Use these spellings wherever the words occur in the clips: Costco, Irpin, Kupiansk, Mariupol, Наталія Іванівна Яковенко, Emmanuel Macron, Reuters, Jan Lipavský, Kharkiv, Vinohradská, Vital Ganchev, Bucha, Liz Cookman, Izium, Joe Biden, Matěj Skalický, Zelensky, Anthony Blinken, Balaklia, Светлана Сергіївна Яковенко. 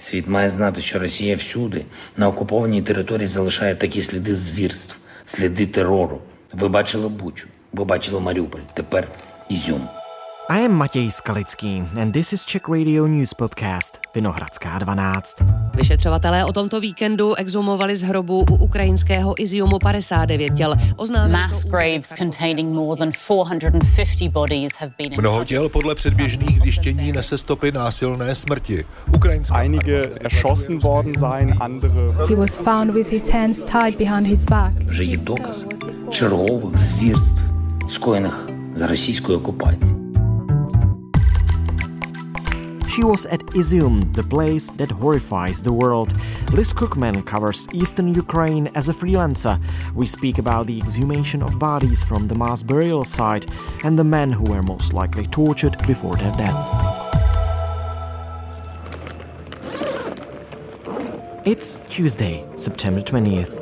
Світ має знати, що Росія всюди, на окупованій території залишає такі сліди звірств, сліди терору. Ви бачили Бучу, ви бачили Маріуполь, тепер Ізюм. I am Matěj Skalický and this is Czech Radio News Podcast Vinohradská 12. Vyšetřovatelé o tomto víkendu exhumovali z hrobu u ukrajinského Izjumu 59 těl. Mass graves containing more than 450 bodies have been. Mnoho těl podle předběžných zjištění nese stopy násilné smrti. Ukrajinská Einige erschossen worden sein, andere. He was found with his hands tied behind his back. Že je dokaz čerhových zvírstv skojených za ruskou okupací. She was at Izum, the place that horrifies the world. Liz Cookman covers eastern Ukraine as a freelancer. We speak about the exhumation of bodies from the mass burial site and the men who were most likely tortured before their death. It's Tuesday, September 20th.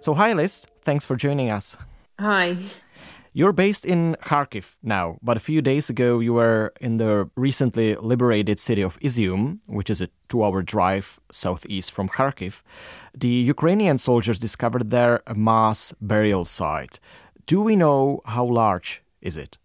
So hi Liz, thanks for joining us. Hi. You're based in Kharkiv now, but a few days ago you were in the recently liberated city of Izum, which is a 2-hour drive southeast from Kharkiv. The Ukrainian soldiers discovered there a mass burial site. Do we know how large is it?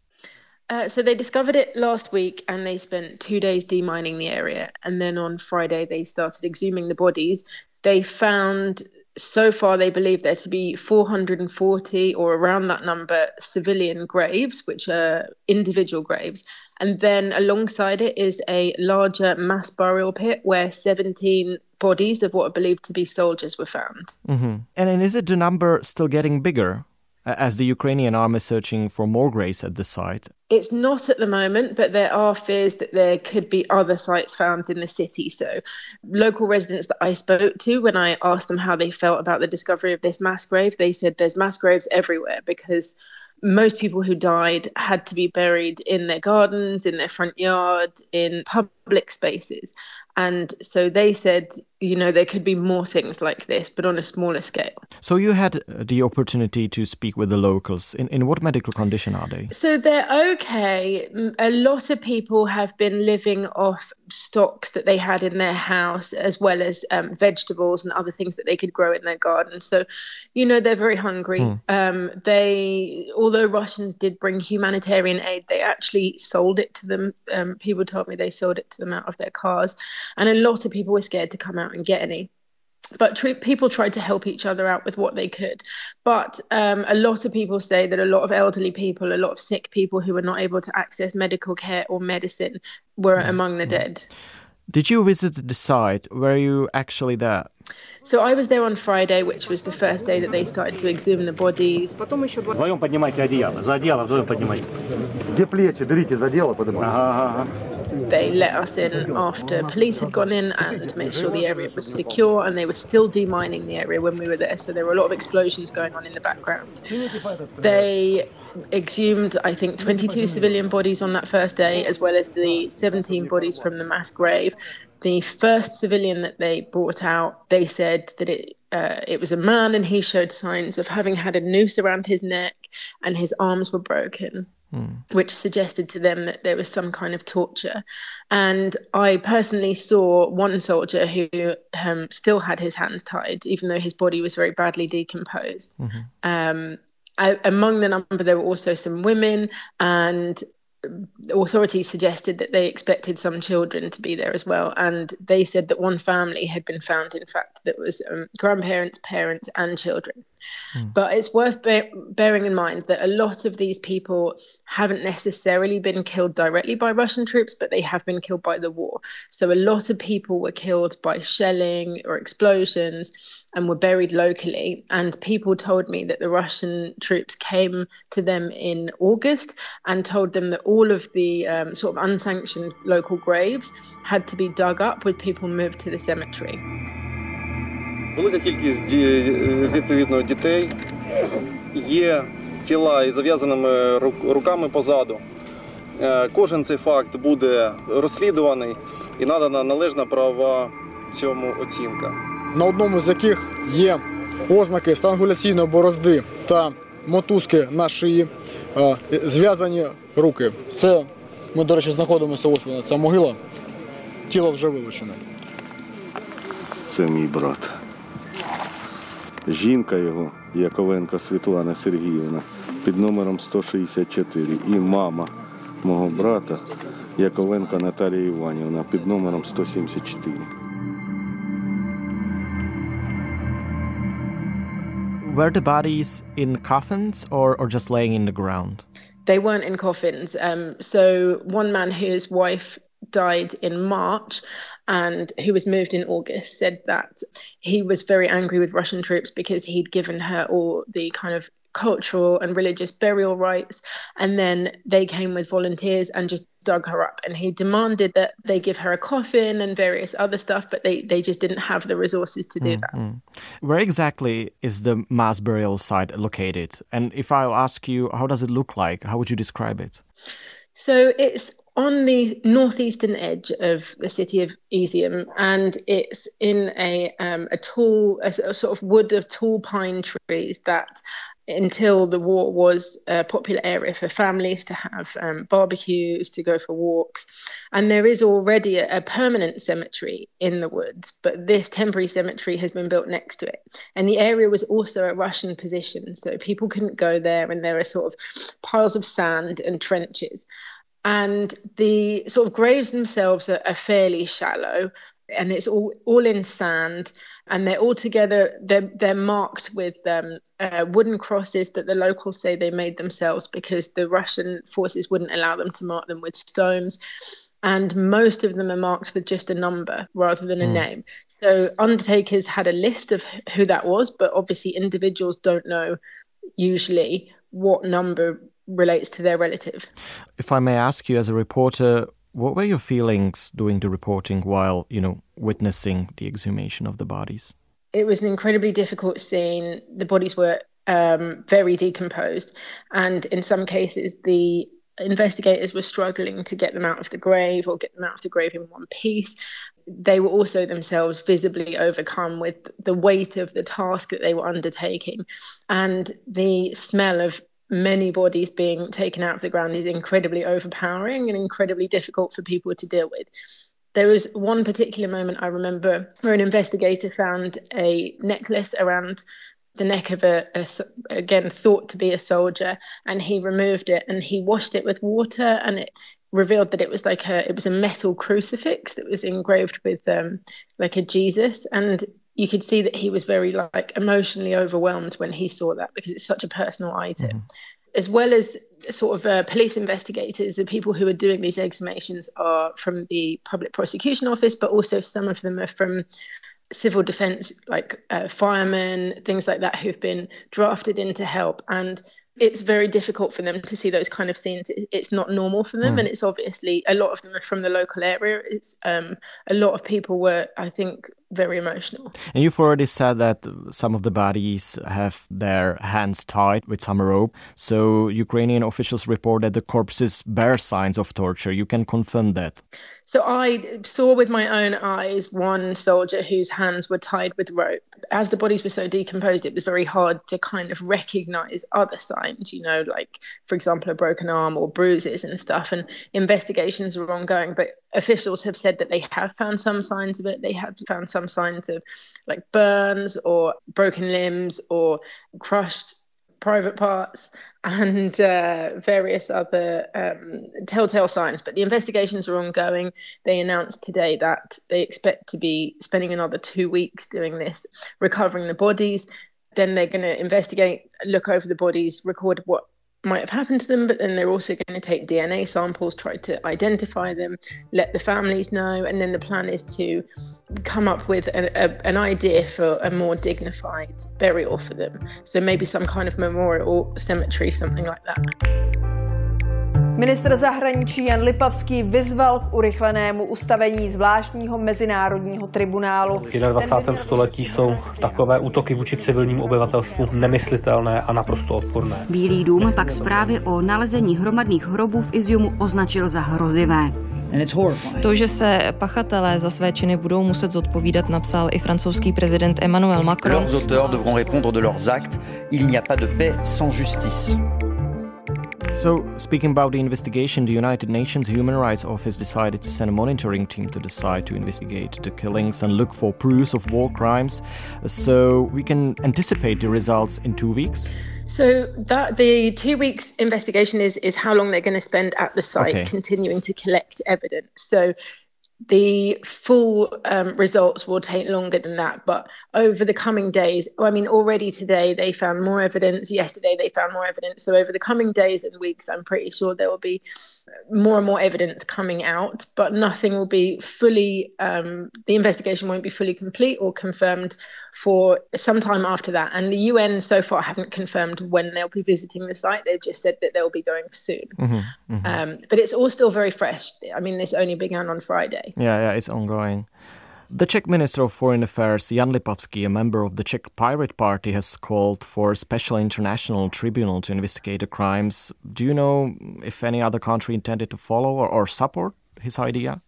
So they discovered it last week and they spent 2 days demining the area. And then on Friday they started exhuming the bodies. They found... So far, they believe there to be 440 or around that number civilian graves, which are individual graves. And then alongside it is a larger mass burial pit where 17 bodies of what are believed to be soldiers were found. Mm-hmm. And is it the number still getting bigger as the Ukrainian army is searching for more graves at the site? It's not at the moment, but there are fears that there could be other sites found in the city. So local residents that I spoke to, when I asked them how they felt about the discovery of this mass grave, they said there's mass graves everywhere because most people who died had to be buried in their gardens, in their front yard, in public spaces. And so they said, you know, there could be more things like this, but on a smaller scale. So you had the opportunity to speak with the locals. In what medical condition are they? So they're okay. A lot of people have been living off stocks that they had in their house, as well as vegetables and other things that they could grow in their garden. So, you know, they're very hungry. Although Russians did bring humanitarian aid, they actually sold it to them. People told me they sold it to them out of their cars. And a lot of people were scared to come out and get any. But people tried to help each other out with what they could. But a lot of people say that a lot of elderly people, a lot of sick people who were not able to access medical care or medicine were among the dead. Did you visit the site? Were you actually there? So I was there on Friday, which was the first day that they started to exhume the bodies. Вдвоем поднимайте одеяло. За одеяло вдвоем поднимайте. Где плечи? Берите за одеяло, поднимайте. They let us in after police had gone in and made sure the area was secure, and they were still demining the area when we were there, so there were a lot of explosions going on in the background. They exhumed, I think, 22 civilian bodies on that first day, as well as the 17 bodies from the mass grave. The first civilian that they brought out, they said that it was a man, and he showed signs of having had a noose around his neck, and his arms were broken. Which suggested to them that there was some kind of torture. And I personally saw one soldier who still had his hands tied, even though his body was very badly decomposed. Mm-hmm. Among the number, there were also some women, and authorities suggested that they expected some children to be there as well. And they said that one family had been found, in fact, that was grandparents, parents, and children. But it's worth bearing in mind that a lot of these people haven't necessarily been killed directly by Russian troops, but they have been killed by the war. So a lot of people were killed by shelling or explosions and were buried locally. And people told me that the Russian troops came to them in August and told them that all of the sort of unsanctioned local graves had to be dug up with people moved to the cemetery. Велика кількість відповідно дітей, є тіла із зав'язаними руками позаду. Кожен цей факт буде розслідуваний і надана належна права цьому оцінка. На одному з яких є ознаки странгуляційної борозди та мотузки на шиї, зв'язані руки. Це, ми, до речі, знаходимося ось вона, ця могила. Тіло вже вилучене. Це мій брат. Жінка його, Яковенко Світлана Сергіївна, під номером 164. І мама мого брата, Яковенко Наталія Іванівна, під номером 174. Were the bodies in coffins or just laying in the ground? They weren't in coffins. So one man whose wife died in March and who was moved in August said that he was very angry with Russian troops because he'd given her all the kind of cultural and religious burial rites, and then they came with volunteers and just dug her up, and he demanded that they give her a coffin and various other stuff, but they just didn't have the resources to do that. Where exactly is the mass burial site located? And if I ask you, how does it look like? How would you describe it? So it's on the northeastern edge of the city of Izium, and it's in a sort of wood of tall pine trees that until the war was a popular area for families to have barbecues, to go for walks. And there is already a permanent cemetery in the woods, but this temporary cemetery has been built next to it. And the area was also a Russian position, so people couldn't go there, and there are sort of piles of sand and trenches. And the sort of graves themselves are fairly shallow, and it's all in sand, and they're all together. They're marked with wooden crosses that the locals say they made themselves because the Russian forces wouldn't allow them to mark them with stones. And most of them are marked with just a number rather than a name. So undertakers had a list of who that was, but obviously individuals don't know usually what number relates to their relative. If I may ask you, as a reporter, what were your feelings doing the reporting while, witnessing the exhumation of the bodies? It was an incredibly difficult scene. The bodies were very decomposed, and in some cases the investigators were struggling to get them out of the grave or get them out of the grave in one piece. They were also themselves visibly overcome with the weight of the task that they were undertaking, and the smell of many bodies being taken out of the ground is incredibly overpowering and incredibly difficult for people to deal with. There was one particular moment I remember where an investigator found a necklace around the neck of a thought to be a soldier, and he removed it and he washed it with water, and it revealed that it was like it was a metal crucifix that was engraved with like a Jesus, and you could see that he was very emotionally overwhelmed when he saw that because it's such a personal item. Mm-hmm. As well as sort of police investigators, the people who are doing these exhumations are from the Public Prosecution Office, but also some of them are from civil defence, firemen, things like that, who've been drafted in to help. And it's very difficult for them to see those kind of scenes. It's not normal for them, and it's obviously a lot of them are from the local area. It's a lot of people were, I think, very emotional. And you've already said that some of the bodies have their hands tied with some rope. So Ukrainian officials report that the corpses bear signs of torture. You can confirm that. So I saw with my own eyes one soldier whose hands were tied with rope. As the bodies were so decomposed, it was very hard to kind of recognize other signs, like, for example, a broken arm or bruises and stuff. And investigations are ongoing, but officials have said that they have found some signs of it. They have found some signs of like burns or broken limbs or crushed private parts and various other telltale signs. But the investigations are ongoing. They announced today that they expect to be spending another 2 weeks doing this, recovering the bodies. Then they're going to investigate, look over the bodies, record what might have happened to them, but then they're also going to take DNA samples, try to identify them, let the families know, and then the plan is to come up with an idea for a more dignified burial for them. So maybe some kind of memorial cemetery, something like that. Ministr zahraničí Jan Lipavský vyzval k urychlenému ustavení zvláštního mezinárodního tribunálu. V 21. století jsou takové útoky vůči civilnímu obyvatelstvu nemyslitelné a naprosto odporné. Bílý dům tak zprávy o nalezení hromadných hrobů v Iziumu označil za hrozivé. To, že se pachatelé za své činy budou muset zodpovídat, napsal i francouzský prezident Emmanuel Macron. Leurs auteurs devront répondre de leurs actes. Il n'y a pas de paix sans justice. So, speaking about the investigation, the United Nations Human Rights Office decided to send a monitoring team to the site to investigate the killings and look for proofs of war crimes. So, we can anticipate the results in 2 weeks. So that the 2 weeks investigation is how long they're going to spend at the site continuing to collect evidence. So the full results will take longer than that. But over the coming days, I mean, already today they found more evidence. Yesterday they found more evidence. So over the coming days and weeks, I'm pretty sure there will be more and more evidence coming out. But nothing will be fully, the investigation won't be fully complete or confirmed for some time after that. And the UN so far haven't confirmed when they'll be visiting the site. They've just said that they'll be going soon. Mm-hmm, mm-hmm. But it's all still very fresh. I mean, this only began on Friday. Yeah, it's ongoing. The Czech Minister of Foreign Affairs, Jan Lipavský, a member of the Czech Pirate Party, has called for a special international tribunal to investigate the crimes. Do you know if any other country intended to follow or support his idea?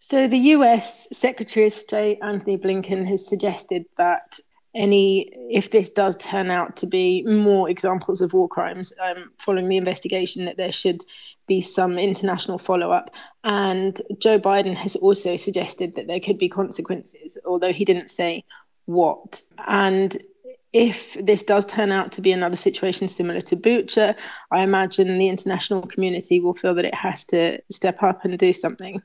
So the US Secretary of State, Anthony Blinken, has suggested that if this does turn out to be more examples of war crimes following the investigation, that there should be some international follow-up. And Joe Biden has also suggested that there could be consequences, although he didn't say what. And if this does turn out to be another situation similar to Bucha, I imagine the international community will feel that it has to step up and do something.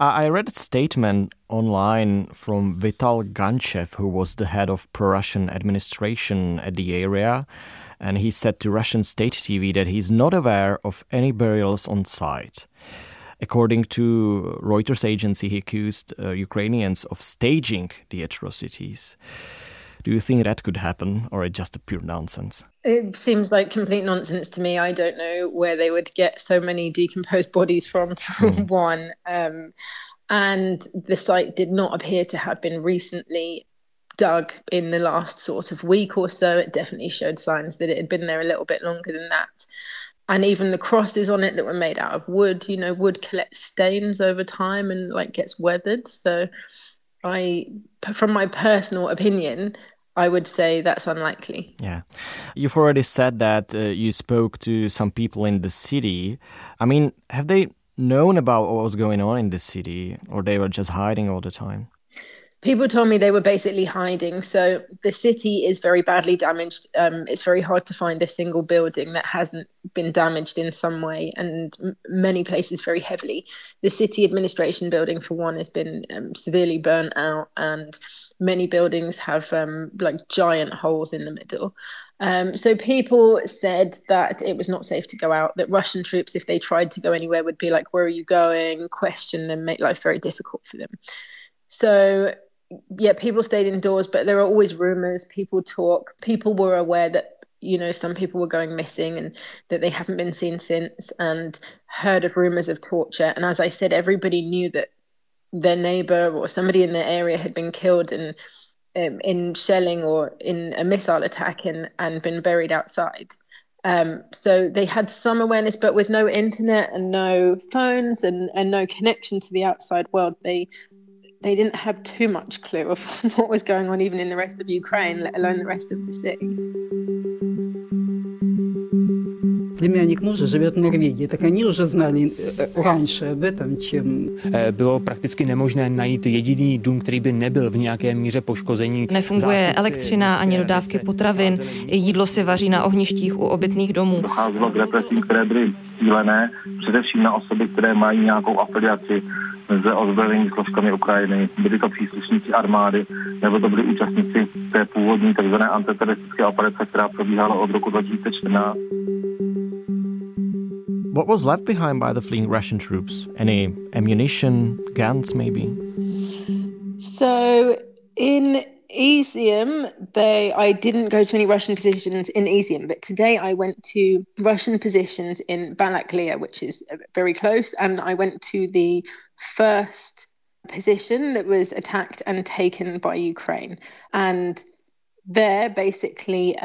I read a statement online from Vital Ganchev, who was the head of pro-Russian administration at the area, and he said to Russian state TV that he's not aware of any burials on site. According to Reuters agency, he accused Ukrainians of staging the atrocities. Do you think that could happen, or it's just a pure nonsense? It seems like complete nonsense to me. I don't know where they would get so many decomposed bodies from one. And the site did not appear to have been recently dug in the last sort of week or so. It definitely showed signs that it had been there a little bit longer than that. And even the crosses on it that were made out of wood, you know, wood collects stains over time and like gets weathered. So from my personal opinion, I would say that's unlikely. Yeah. You've already said that you spoke to some people in the city. I mean, have they known about what was going on in the city, or they were just hiding all the time? People told me they were basically hiding. So the city is very badly damaged. It's very hard to find a single building that hasn't been damaged in some way, and many places very heavily. The city administration building, for one, has been severely burnt out, and many buildings have like giant holes in the middle. So people said that it was not safe to go out, that Russian troops, if they tried to go anywhere, would be like, where are you going? Question them, make life very difficult for them. So yeah, people stayed indoors, but there are always rumours, people talk. People were aware that, you know, some people were going missing and that they haven't been seen since, and heard of rumours of torture. And as I said, everybody knew that their neighbour or somebody in their area had been killed in shelling or in a missile attack and been buried outside. So they had some awareness, but with no internet and no phones and no connection to the outside world, they didn't have too much clue of what was going on even in the rest of Ukraine, let alone the rest of the city. Bylo prakticky nemožné najít jediný dům, který by nebyl v nějaké míře poškození. Nefunguje elektřina ani dodávky potravin, jídlo se vaří na ohništích u obytných domů. Docházelo k represím, které byly cílené především na osoby, které mají nějakou afiliaci se ozbrojenými složkami Ukrajiny. Byli to příslušníci armády, nebo to byli účastníci té původní tzv. Antiteroristické operace, která probíhala od roku 2014. What was left behind by the fleeing Russian troops? Any ammunition, guns maybe? So in Izium, I didn't go to any Russian positions in Izium, but today I went to Russian positions in Balaklia, which is very close, and I went to the first position that was attacked and taken by Ukraine. And there, basically,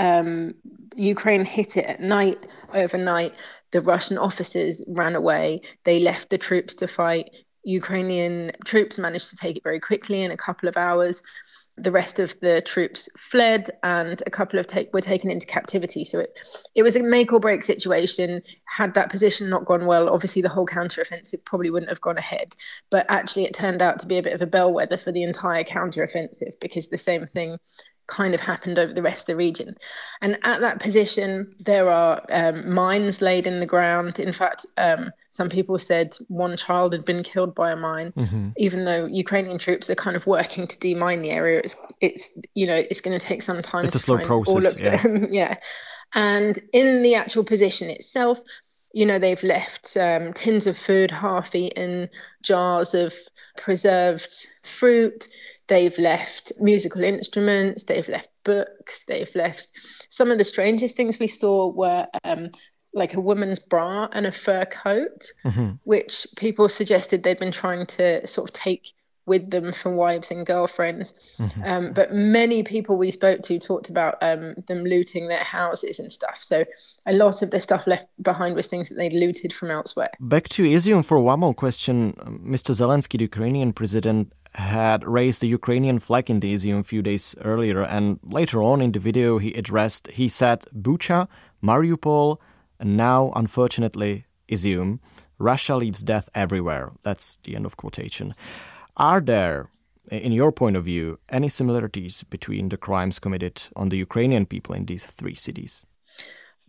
Ukraine hit it at night, overnight. The Russian officers ran away. They left the troops to fight. Ukrainian troops managed to take it very quickly in a couple of hours. the rest of the troops fled, and a couple of were taken into captivity. So it was a make or break situation. Had that position not gone well, obviously the whole counteroffensive probably wouldn't have gone ahead. But actually it turned out to be a bit of a bellwether for the entire counteroffensive, because the same thing kind of happened over the rest of the region. And at that position, there are mines laid in the ground. In fact, some people said one child had been killed by a mine, even though Ukrainian troops are kind of working to demine the area. It's going to take some time. It's a slow process. Yeah. And in the actual position itself, they've left tins of food, half-eaten, jars of preserved fruit. They've left musical instruments, they've left books, they've left... Some of the strangest things we saw were like a woman's bra and a fur coat, which people suggested they'd been trying to sort of take with them for wives and girlfriends. But many people we spoke to talked about them looting their houses and stuff. So a lot of the stuff left behind was things that they'd looted from elsewhere. Back to Izium for one more question. Mr. Zelensky, the Ukrainian president, had raised the Ukrainian flag in the Izium a few days earlier, and later on in the video he said Bucha, Mariupol, and now unfortunately Izium. Russia leaves death everywhere. That's the end of quotation. Are there, in your point of view, any similarities between the crimes committed on the Ukrainian people in these three cities?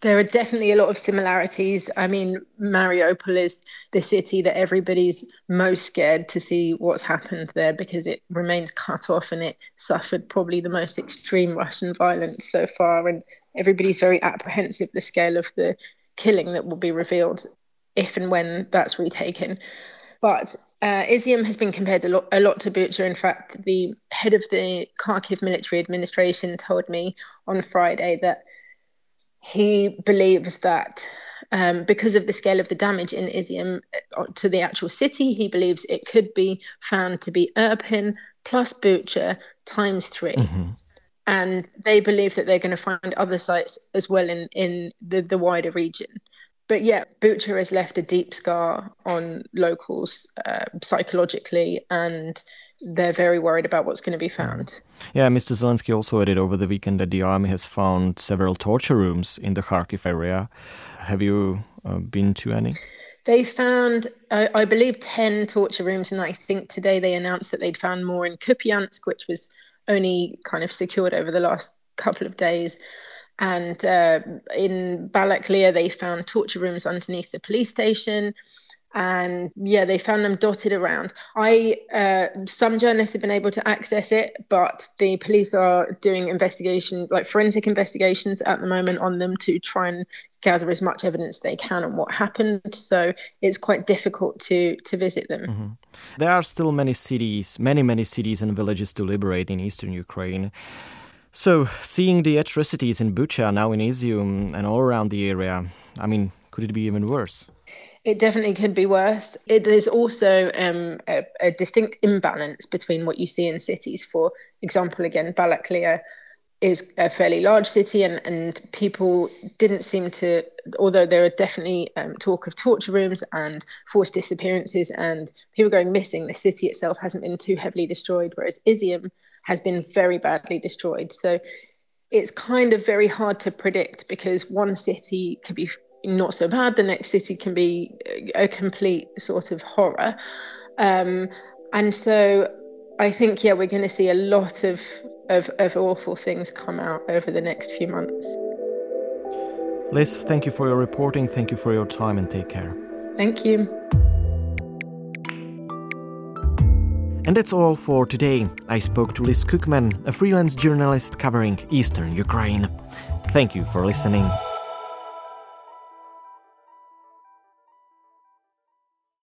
There are definitely a lot of similarities. I mean, Mariupol is the city that everybody's most scared to see what's happened there, because it remains cut off and it suffered probably the most extreme Russian violence so far. And everybody's very apprehensive the scale of the killing that will be revealed if and when that's retaken. But Izium has been compared a lot to Bucha. In fact, the head of the Kharkiv military administration told me on Friday that he believes that because of the scale of the damage in Izium to the actual city, he believes it could be found to be Irpin plus Bucha times 3. And they believe that they're going to find other sites as well in the wider region. But yeah, Bucha has left a deep scar on locals psychologically, and they're very worried about what's going to be found. Yeah, Mr. Zelensky also added over the weekend that the army has found several torture rooms in the Kharkiv area. Have you been to any? They found, I believe, 10 torture rooms, and I think today they announced that they'd found more in Kupiansk, which was only kind of secured over the last couple of days. And in Balaklia, they found torture rooms underneath the police station. And yeah, they found them dotted around. Some journalists have been able to access it, but the police are doing forensic investigations at the moment on them to try and gather as much evidence they can on what happened. So it's quite difficult to visit them. There are still many cities and villages to liberate in eastern Ukraine. So seeing the atrocities in Bucha, now in Izium and all around the area, I mean, could it be even worse? It definitely could be worse. There's also a distinct imbalance between what you see in cities. For example, again, Balaklia is a fairly large city, and people didn't seem to, although there are definitely talk of torture rooms and forced disappearances and people going missing, the city itself hasn't been too heavily destroyed, whereas Izium has been very badly destroyed. So it's kind of very hard to predict, because one city could be not so bad, the next city can be a complete sort of horror. And so I think, yeah, we're going to see a lot of awful things come out over the next few months. Liz, thank you for your reporting. Thank you for your time, and take care. Thank you. And that's all for today. I spoke to Liz Cookman, a freelance journalist covering eastern Ukraine. Thank you for listening.